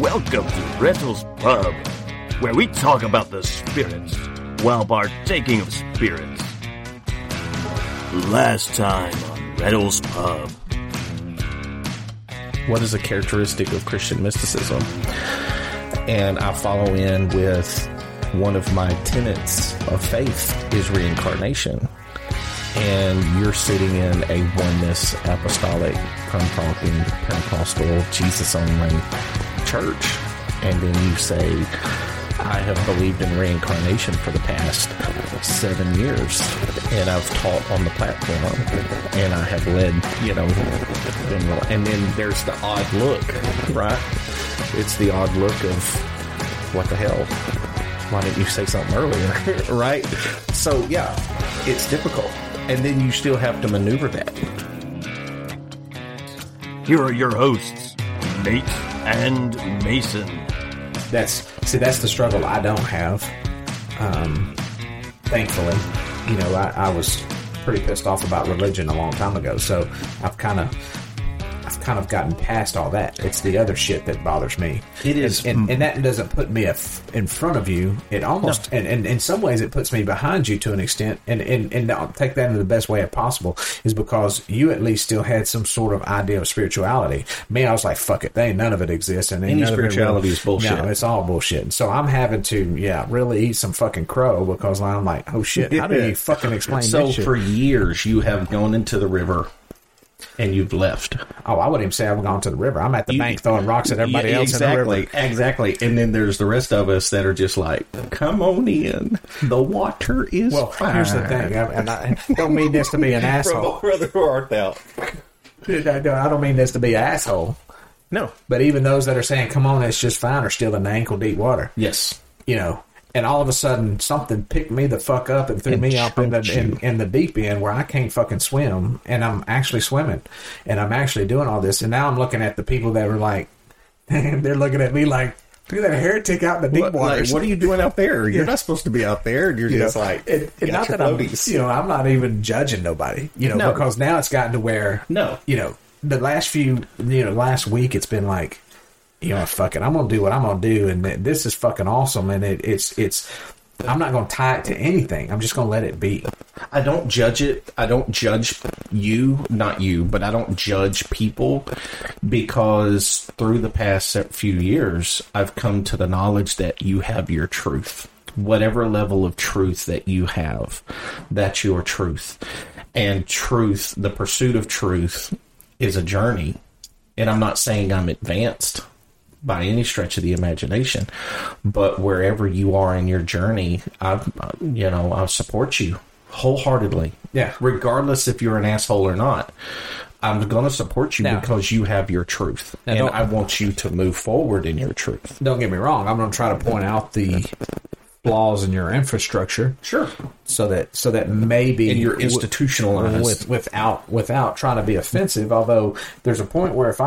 Welcome to Rettles Pub, where we talk about the spirits while partaking of spirits. Last time on Rettles Pub. What is a characteristic of Christian mysticism? And I follow in with one of my tenets of faith is reincarnation. And you're sitting in a oneness, apostolic, Pentecostal, Jesus-only church. And then you say, I have believed in reincarnation for the past 7 years. And I've taught on the platform. And I have led, and then there's the odd look, right? It's the odd look of, what the hell? Why didn't you say something earlier, right? So, yeah, it's difficult. And then you still have to maneuver that. Here are your hosts, Nate and Mason. That's the struggle I don't have. Thankfully, I was pretty pissed off about religion a long time ago, so I've kind of gotten past all that. It's the other shit that bothers me. It is, and that doesn't put me in front of you. It almost, no. and in some ways, it puts me behind you to an extent. And I'll take that in the best way possible, is because you at least still had some sort of idea of spirituality. Me, I was like, fuck it, none of it exists, and any spirituality is bullshit. No, it's all bullshit. And so I'm having to, really eat some fucking crow, because I'm like, oh shit, how do you fucking explain that shit? So for years, you have gone into the river. And you've left. Oh, I wouldn't even say I've gone to the river. I'm at the bank throwing rocks at everybody else. Exactly, in the river. Exactly. And then there's the rest of us that are just like, come on in. The water is fine. Here's the thing. I don't mean this to be an asshole. Brother, who art thou? I don't mean this to be an asshole. No. But even those that are saying, come on, it's just fine, are still in the ankle-deep water. Yes. And all of a sudden, something picked me the fuck up and threw me up in the deep end where I can't fucking swim. And I'm actually swimming. And I'm actually doing all this. And now I'm looking at the people that were like, they're looking at me like, look at that heretic out in the deep waters. Like, what are you doing out there? You're not supposed to be out there. And you're just like, not that I'm not even judging nobody. Because now it's gotten to where, the last few, last week it's been like, fuck it, I'm going to do what I'm going to do, and this is fucking awesome, and it's I'm not going to tie it to anything. I'm just going to let it be. I don't judge it. I don't judge you, not you, but I don't judge people, because through the past few years, I've come to the knowledge that you have your truth. Whatever level of truth that you have, that's your truth. And truth, the pursuit of truth, is a journey, and I'm not saying I'm advanced by any stretch of the imagination, but wherever you are in your journey, I support you wholeheartedly. Yeah. Regardless if you're an asshole or not, I'm going to support you because you have your truth, and I want you to move forward in your truth. Don't get me wrong. I'm going to try to point out the flaws in your infrastructure. Sure. So that maybe in your institutionalized without trying to be offensive. Although there's a point where if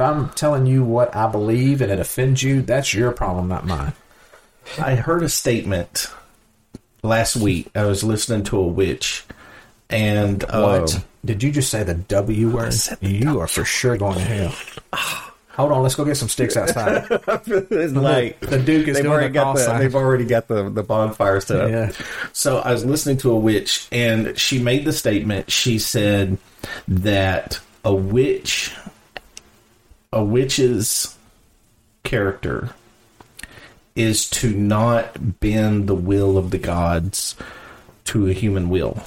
I'm telling you what I believe and it offends you, that's your problem, not mine. I heard a statement last week. I was listening to a witch, and what? Did you just say the W word? You are for sure going to hell. Hold on, let's go get some sticks outside. It's like the Duke is doing they've already got the bonfire set up. Yeah. So I was listening to a witch, and she made the statement. She said that a witch's character is to not bend the will of the gods to a human will,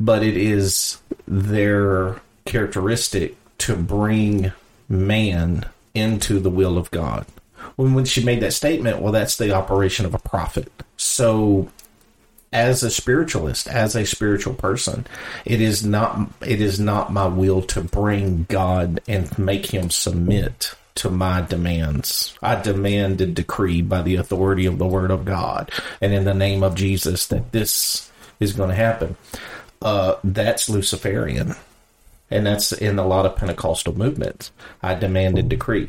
but it is their characteristic to bring man into the will of God. When she made that statement, that's the operation of a prophet. So as a spiritualist, as a spiritual person, it is not my will to bring God and make him submit to my demands. I demand and decree by the authority of the word of God and in the name of Jesus that this is going to happen. That's Luciferian. And that's in a lot of Pentecostal movements. I demand and decree.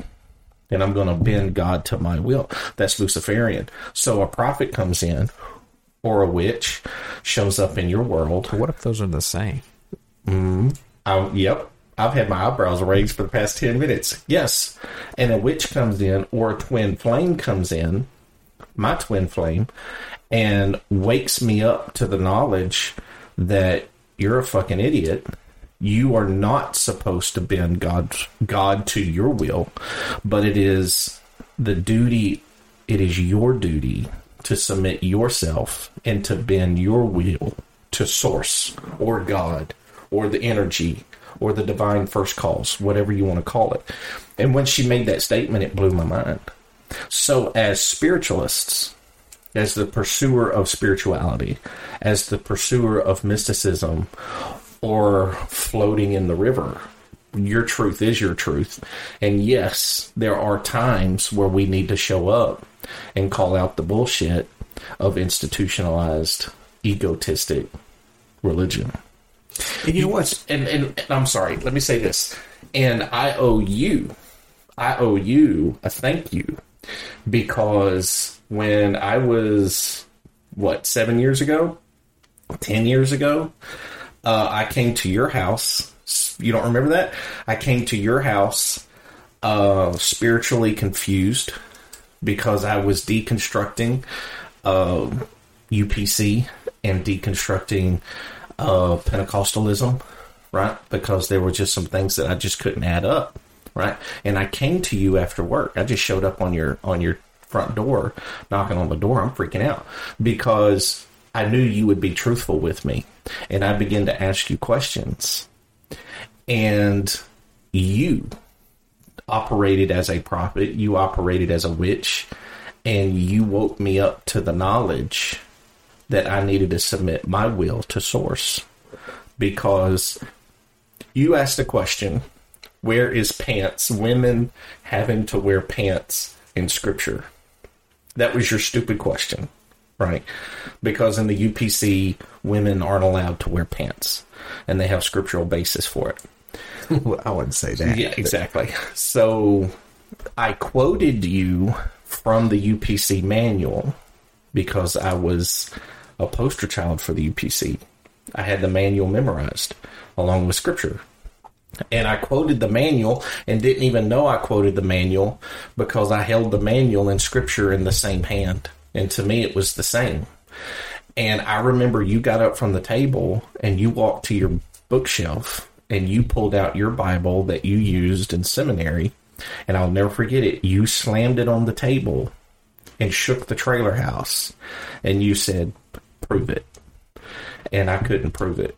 And I'm going to bend God to my will. That's Luciferian. So a prophet comes in, or a witch shows up in your world. What if those are the same? Yep. I've had my eyebrows raised for the past 10 minutes. Yes. And a witch comes in, or a twin flame comes in, my twin flame, and wakes me up to the knowledge that you're a fucking idiot. You are not supposed to bend God to your will, but it is the duty, it is your duty to submit yourself and to bend your will to Source or God or the energy or the divine first cause, whatever you want to call it. And when she made that statement, it blew my mind. So as spiritualists, as the pursuer of spirituality, as the pursuer of mysticism, or floating in the river, your truth is your truth. And yes, there are times where we need to show up and call out the bullshit of institutionalized, egotistic religion. And you know what? And I'm sorry, let me say this. And I owe you a thank you, because when I was, 7 years ago? 10 years ago? I came to your house. You don't remember that? I came to your house spiritually confused because I was deconstructing UPC and deconstructing Pentecostalism, right? Because there were just some things that I just couldn't add up, right? And I came to you after work. I just showed up on your front door, knocking on the door. I'm freaking out because I knew you would be truthful with me, and I began to ask you questions, and you operated as a prophet, you operated as a witch, and you woke me up to the knowledge that I needed to submit my will to Source, because you asked the question, where is pants, women having to wear pants in Scripture? That was your stupid question. Right, because in the UPC, women aren't allowed to wear pants, and they have scriptural basis for it. Well, I wouldn't say that. Yeah, exactly. So I quoted you from the UPC manual because I was a poster child for the UPC. I had the manual memorized along with Scripture. And I quoted the manual and didn't even know I quoted the manual because I held the manual and Scripture in the same hand. And to me, it was the same. And I remember you got up from the table and you walked to your bookshelf and you pulled out your Bible that you used in seminary. And I'll never forget it. You slammed it on the table and shook the trailer house. And you said, prove it. And I couldn't prove it.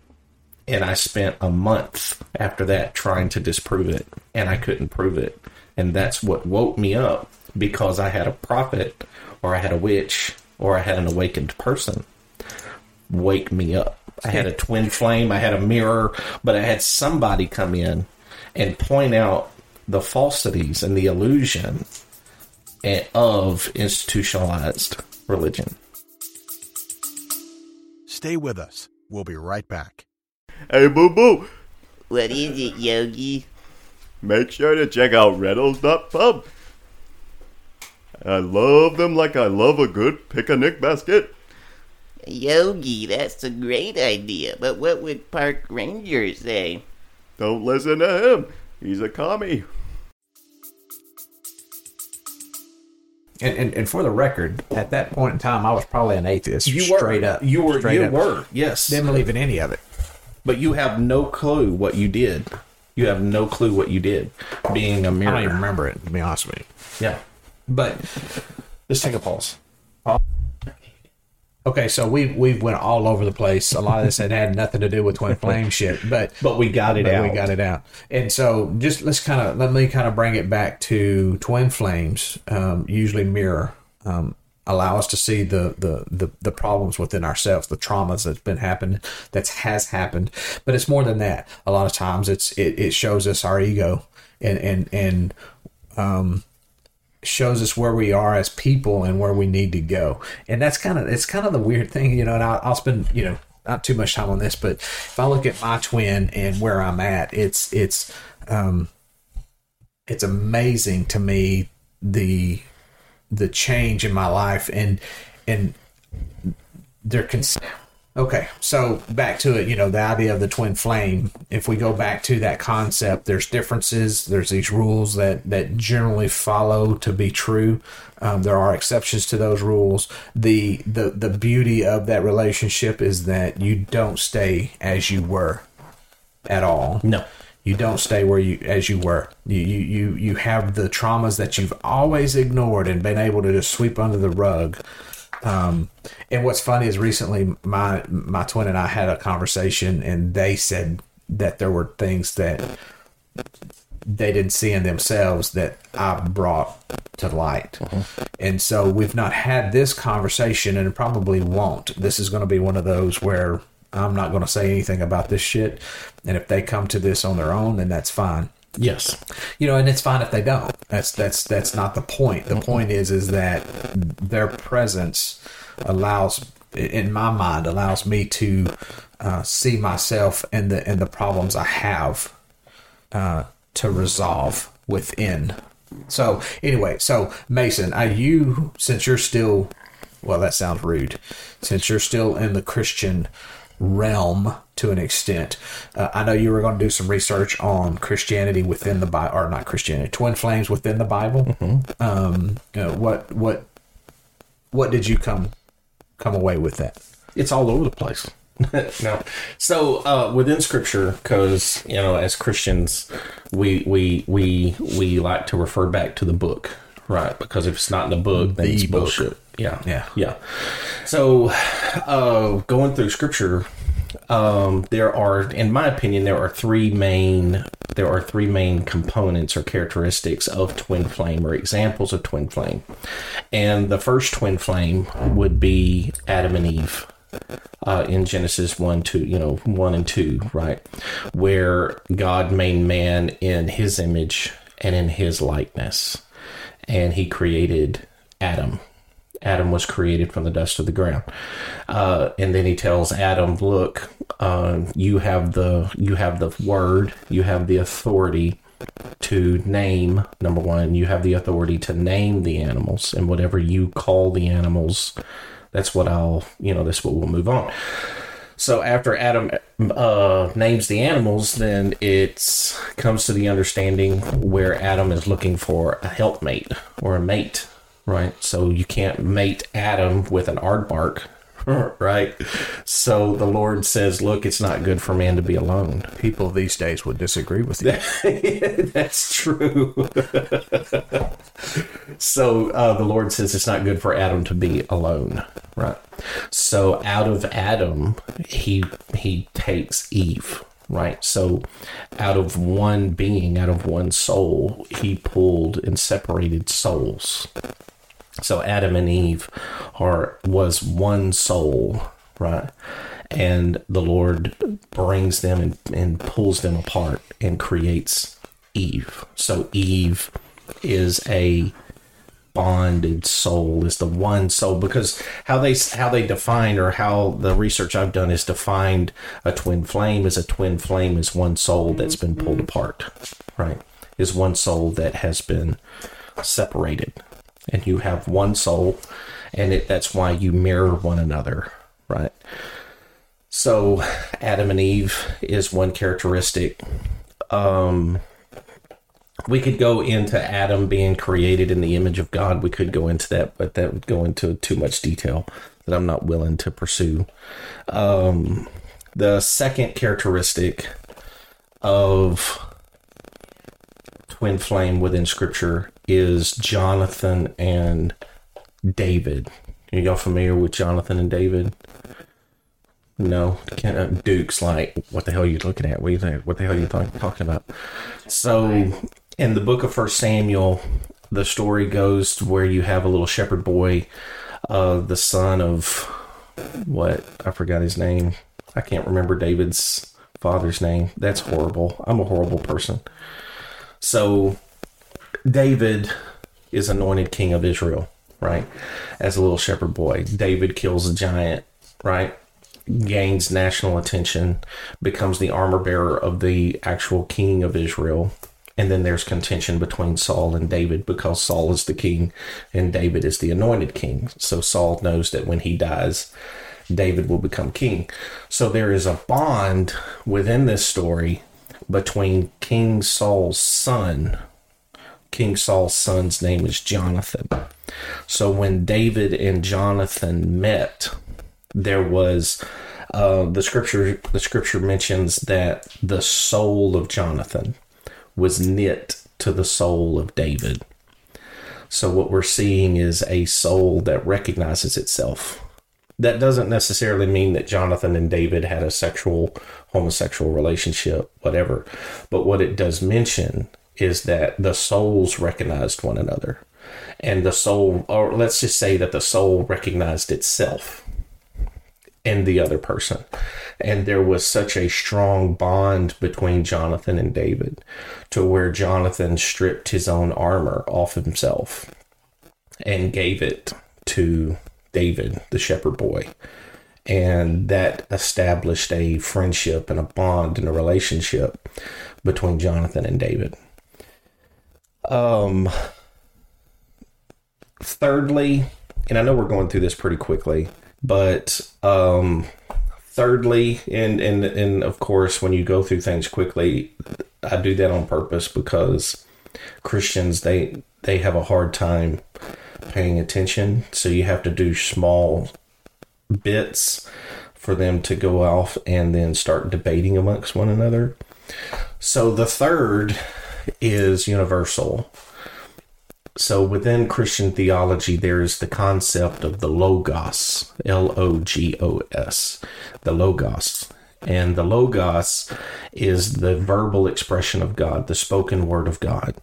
And I spent a month after that trying to disprove it. And I couldn't prove it. And that's what woke me up, because I had a prophet, or I had a witch, or I had an awakened person wake me up. I had a twin flame, I had a mirror, but I had somebody come in and point out the falsities and the illusion of institutionalized religion. Stay with us. We'll be right back. Hey, boo-boo. What is it, Yogi? Make sure to check out Rettles Pub. I love them like I love a good picnic basket. Yogi, that's a great idea, but what would park ranger say? Don't listen to him. He's a commie. And for the record, at that point in time, I was probably an atheist. You were straight up. Yes. Didn't believe in any of it. But you have no clue what you did. You have no clue what you did. Being a mirror. I don't even remember it, to be honest with you. Yeah. But let's take a pause. Okay, so we've went all over the place. A lot of this had nothing to do with twin flame shit, but we got it out. And so just let me bring it back to twin flames. Usually mirror allow us to see the problems within ourselves, the traumas that's been happening, that has happened. But it's more than that. A lot of times it shows us our ego and shows us where we are as people and where we need to go, and it's kind of the weird thing, you know. And I'll spend not too much time on this, but if I look at my twin and where I'm at, it's amazing to me the change in my life, and they're Okay, so back to it, you know, the idea of the twin flame. If we go back to that concept, there's differences. There's these rules that generally follow to be true. There are exceptions to those rules. The beauty of that relationship is that you don't stay as you were at all. No. You don't stay as you were. You have the traumas that you've always ignored and been able to just sweep under the rug. And what's funny is recently my twin and I had a conversation, and they said that there were things that they didn't see in themselves that I brought to light. Mm-hmm. And so we've not had this conversation and probably won't. This is going to be one of those where I'm not going to say anything about this shit. And if they come to this on their own, then that's fine. Yes. You know, and it's fine if they don't. That's not the point. The point is that their presence allows, in my mind, allows me to see myself and the problems I have to resolve within. So anyway, so Mason, since you're still, well, that sounds rude, since you're still in the Christian realm to an extent. I know you were going to do some research on Christianity within the Bible, or not Christianity, twin flames within the Bible. Mm-hmm. You know, what did you come away with that? It's all over the place. No. So within Scripture, because, you know, as Christians, we like to refer back to the book, right? Because if it's not in the book, then it's bullshit. Yeah. So, going through Scripture, there are three main components or characteristics of twin flame, or examples of twin flame. And the first twin flame would be Adam and Eve, in Genesis 1 and 2, right? Where God made man in his image and in his likeness, and he created Adam. Adam was created from the dust of the ground. And then he tells Adam, look, you have the word, you have the authority to name, number one, you have the authority to name the animals, and whatever you call the animals, that's what we'll move on. So after Adam names the animals, then it comes to the understanding where Adam is looking for a helpmate or a mate. Right, so you can't mate Adam with an aardvark, right? So the Lord says, look, it's not good for man to be alone. People these days would disagree with you. That's true. So the Lord says it's not good for Adam to be alone, right? So out of Adam, he takes Eve, right? So out of one being, out of one soul, he pulled and separated souls. So Adam and Eve was one soul, right? And the Lord brings them and pulls them apart and creates Eve. So Eve is a bonded soul, is the one soul, because how they define, or how the research I've done is defined, a twin flame is one soul that's been pulled apart, right? Is one soul that has been separated. And you have one soul, and that's why you mirror one another, right? So Adam and Eve is one characteristic. We could go into Adam being created in the image of God. We could go into that, but that would go into too much detail that I'm not willing to pursue. The second characteristic of twin flame within Scripture is Jonathan and David. Are y'all familiar with Jonathan and David? No. Duke's like, what the hell are you looking at? What the hell are you talking about? So in the book of 1 Samuel, the story goes to where you have a little shepherd boy, the son of what? I forgot his name. I can't remember David's father's name. That's horrible. I'm a horrible person. So David is anointed king of Israel, right? As a little shepherd boy. David kills a giant, right? Gains national attention, becomes the armor bearer of the actual king of Israel. And then there's contention between Saul and David, because Saul is the king and David is the anointed king. So Saul knows that when he dies, David will become king. So there is a bond within this story between King Saul's son. King Saul's son's name is Jonathan. So when David and Jonathan met, there was the scripture mentions that the soul of Jonathan was knit to the soul of David. So what we're seeing is a soul that recognizes itself. That doesn't necessarily mean that Jonathan and David had a homosexual relationship, whatever. But what it does mention is that the souls recognized one another. And the soul, or let's just say that the soul recognized itself in the other person. And there was such a strong bond between Jonathan and David to where Jonathan stripped his own armor off himself and gave it to David, the shepherd boy. And that established a friendship and a bond and a relationship between Jonathan and David. Thirdly, and I know we're going through this pretty quickly, but thirdly, and of course, when you go through things quickly, I do that on purpose because Christians, they have a hard time paying attention. So you have to do small bits for them to go off and then start debating amongst one another. So the third is universal. So within Christian theology, there is the concept of the Logos, Logos, the Logos. And the Logos is the verbal expression of God, the spoken word of God.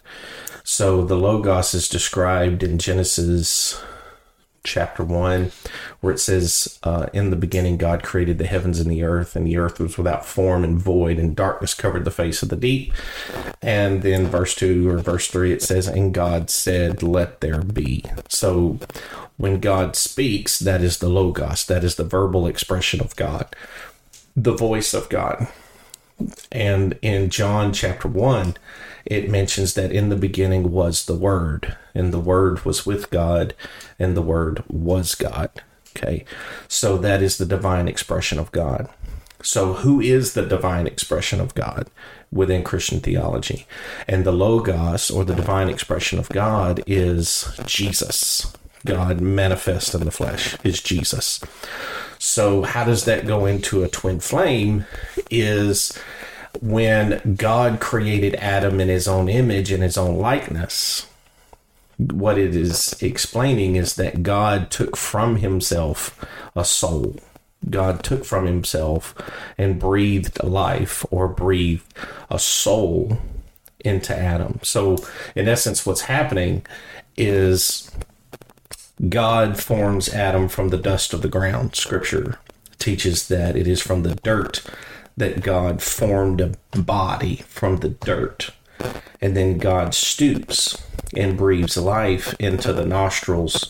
So the Logos is described in Genesis chapter 1, where it says, in the beginning, God created the heavens and the earth was without form and void, and darkness covered the face of the deep. And then verse 2 or verse 3, it says, and God said, let there be. So when God speaks, that is the Logos. That is the verbal expression of God, the voice of God. And in John chapter 1, it mentions that in the beginning was the Word, and the Word was with God, and the Word was God. Okay, so that is the divine expression of God. So who is the divine expression of God within Christian theology? And the Logos, or the divine expression of God, is Jesus. God manifest in the flesh is Jesus. So how does that go into a twin flame is when God created Adam in his own image and his own likeness. What it is explaining is that God took from himself a soul. God took from himself and breathed life, or breathed a soul into Adam. So in essence, what's happening is God forms Adam from the dust of the ground. Scripture teaches that it is from the dirt that God formed a body from the dirt. And then God stoops and breathes life into the nostrils,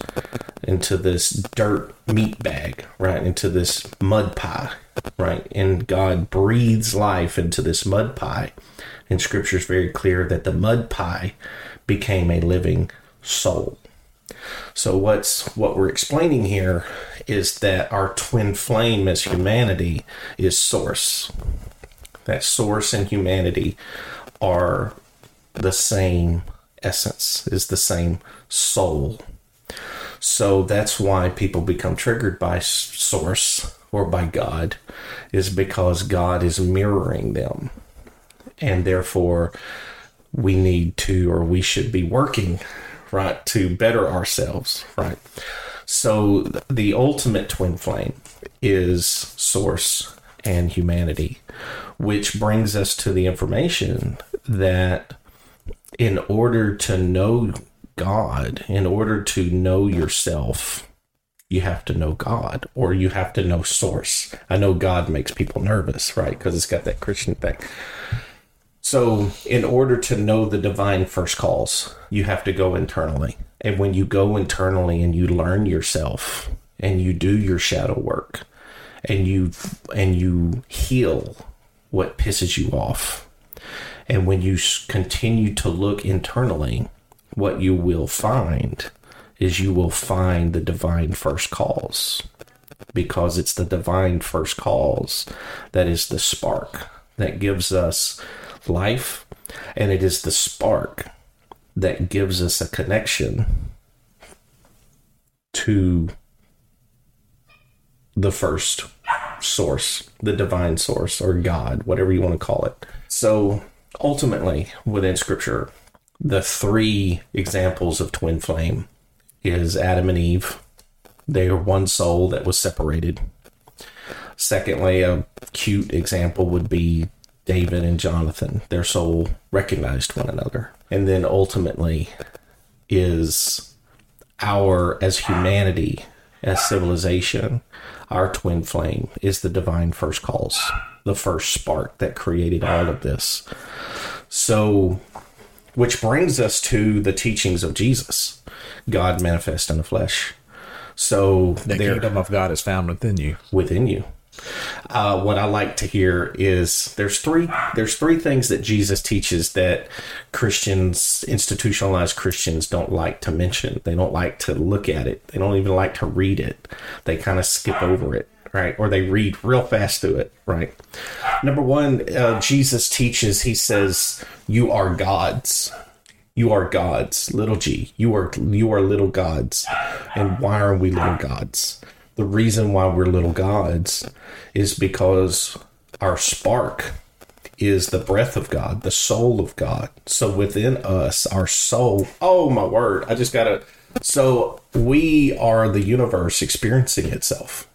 into this dirt meat bag, right? Into this mud pie, right? And God breathes life into this mud pie. And Scripture is very clear that the mud pie became a living soul. So what we're explaining here is that our twin flame as humanity is source. That source and humanity are the same essence, is the same soul. So that's why people become triggered by source or by God, is because God is mirroring them. And therefore we need to, or we should be working, right, to better ourselves, right? So the ultimate twin flame is source and humanity, which brings us to the information that in order to know God, in order to know yourself, you have to know God, or you have to know source. I know God makes people nervous, right? Because it's got that Christian thing. So in order to know the divine first cause, you have to go internally. And when you go internally and you learn yourself and you do your shadow work and you heal what pisses you off. And when you continue to look internally, what you will find is you will find the divine first cause. because it's the divine first cause that is the spark that gives us life, and it is the spark that gives us a connection to the first source, the divine source, or God, whatever you want to call it. So ultimately, within Scripture, the three examples of twin flame is Adam and Eve. They are one soul that was separated. Secondly, a cute example would be David and Jonathan. Their soul recognized one another. And then ultimately is our, as humanity, as civilization, our twin flame is the divine first cause, the first spark that created all of this. So, which brings us to the teachings of Jesus, God manifest in the flesh. So the kingdom of God is found within you. Within you. What I like to hear is there's three things that Jesus teaches that Christians, institutionalized Christians, don't like to mention. They don't like to look at it. They don't even like to read it. They kind of skip over it, right? Or they read real fast through it, right? Number one, Jesus teaches, he says, you are gods. You are gods, little g. You are little gods. And why are we little gods? The reason why we're little gods is because our spark is the breath of God, the soul of God. So within us, our soul, oh my word, I just gotta. So we are the universe experiencing itself.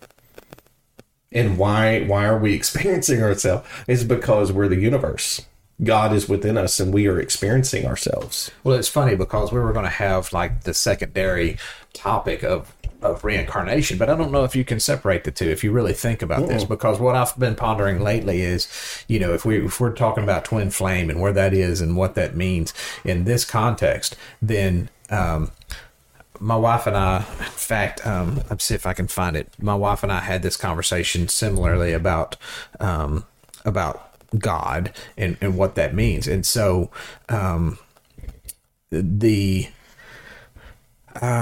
And why are we experiencing ourselves? It's because we're the universe. God is within us and we are experiencing ourselves. Well, it's funny because we were going to have like the secondary topic of reincarnation, but I don't know if you can separate the two if you really think about this, because what I've been pondering lately is, you know, if we're talking about twin flame and where that is and what that means in this context, then my wife and I, in fact, let's see if I can find it. My wife and I had this conversation similarly about God and what that means. And so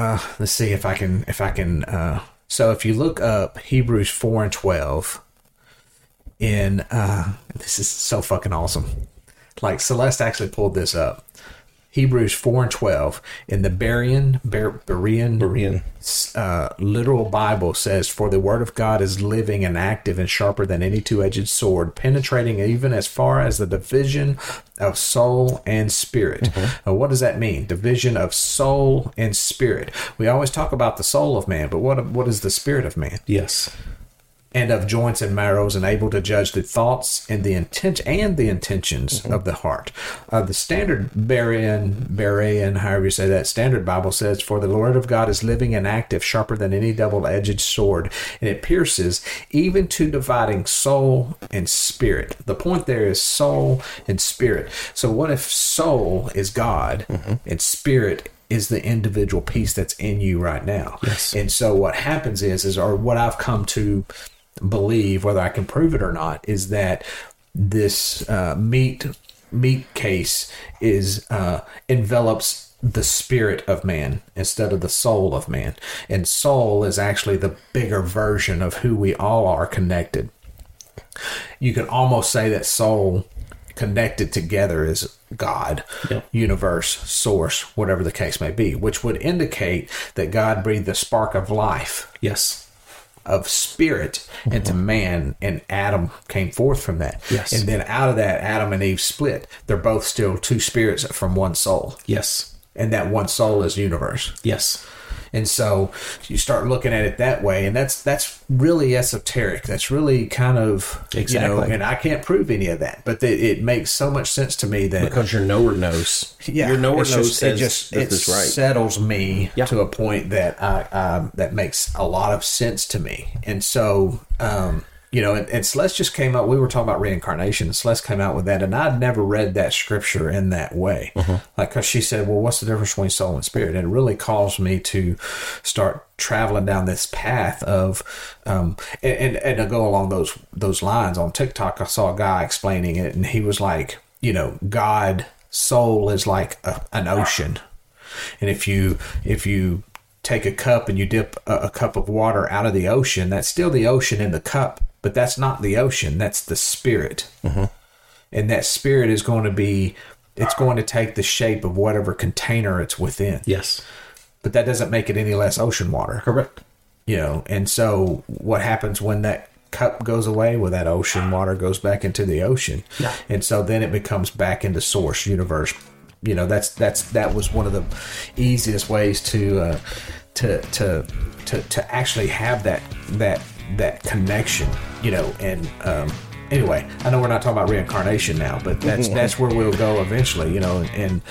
let's see if I can so if you look up Hebrews 4:12 in this is so fucking awesome. Like Celeste actually pulled this up. Hebrews 4:12 in the Berean literal Bible says, for the word of God is living and active and sharper than any two-edged sword, penetrating even as far as the division of soul and spirit. Mm-hmm. Now, what does that mean? Division of soul and spirit. We always talk about the soul of man, but what is the spirit of man? Yes. And of joints and marrows, and able to judge the thoughts and the intentions of the heart. The standard Berean, however you say that, standard Bible says, for the Lord of God is living and active, sharper than any double-edged sword, and it pierces even to dividing soul and spirit. The point there is soul and spirit. So what if soul is God and spirit is the individual piece that's in you right now? Yes. And so what happens is what I've come to believe, whether I can prove it or not, is that this meat case is envelops the spirit of man instead of the soul of man, and soul is actually the bigger version of who we all are connected. You can almost say that soul connected together is God, universe, source, whatever the case may be, which would indicate that God breathed the spark of life. Yes. Of spirit into man, and Adam came forth from that. Yes. And then out of that, Adam and Eve split. They're both still two spirits from one soul. Yes. And that one soul is universe. Yes. And so you start looking at it that way, and that's really esoteric. That's really kind of, exactly. You know, and I can't prove any of that, but it makes so much sense to me that... Because your knower knows. Yeah. Your knower knows says this is right. It settles me to a point that that makes a lot of sense to me. And so... you know, and Celeste just came out, we were talking about reincarnation, and Celeste came out with that, and I'd never read that scripture in that way. Like, because she said, well, what's the difference between soul and spirit? And it really caused me to start traveling down this path of, and to go along those lines. On TikTok, I saw a guy explaining it, and he was like, you know, God, soul is like an ocean. And if you take a cup and you dip a cup of water out of the ocean, that's still the ocean in the cup, but that's not the ocean. That's the spirit. Mm-hmm. And that spirit is going to be, it's going to take the shape of whatever container it's within. Yes. But that doesn't make it any less ocean water. Correct. You know, and so what happens when that cup goes away? Well, that ocean water goes back into the ocean. Yeah. And so then it becomes back into source, universe. You know, that was one of the easiest ways to actually have that connection, you know. And anyway, I know we're not talking about reincarnation now, but that's where we'll go eventually, you know, and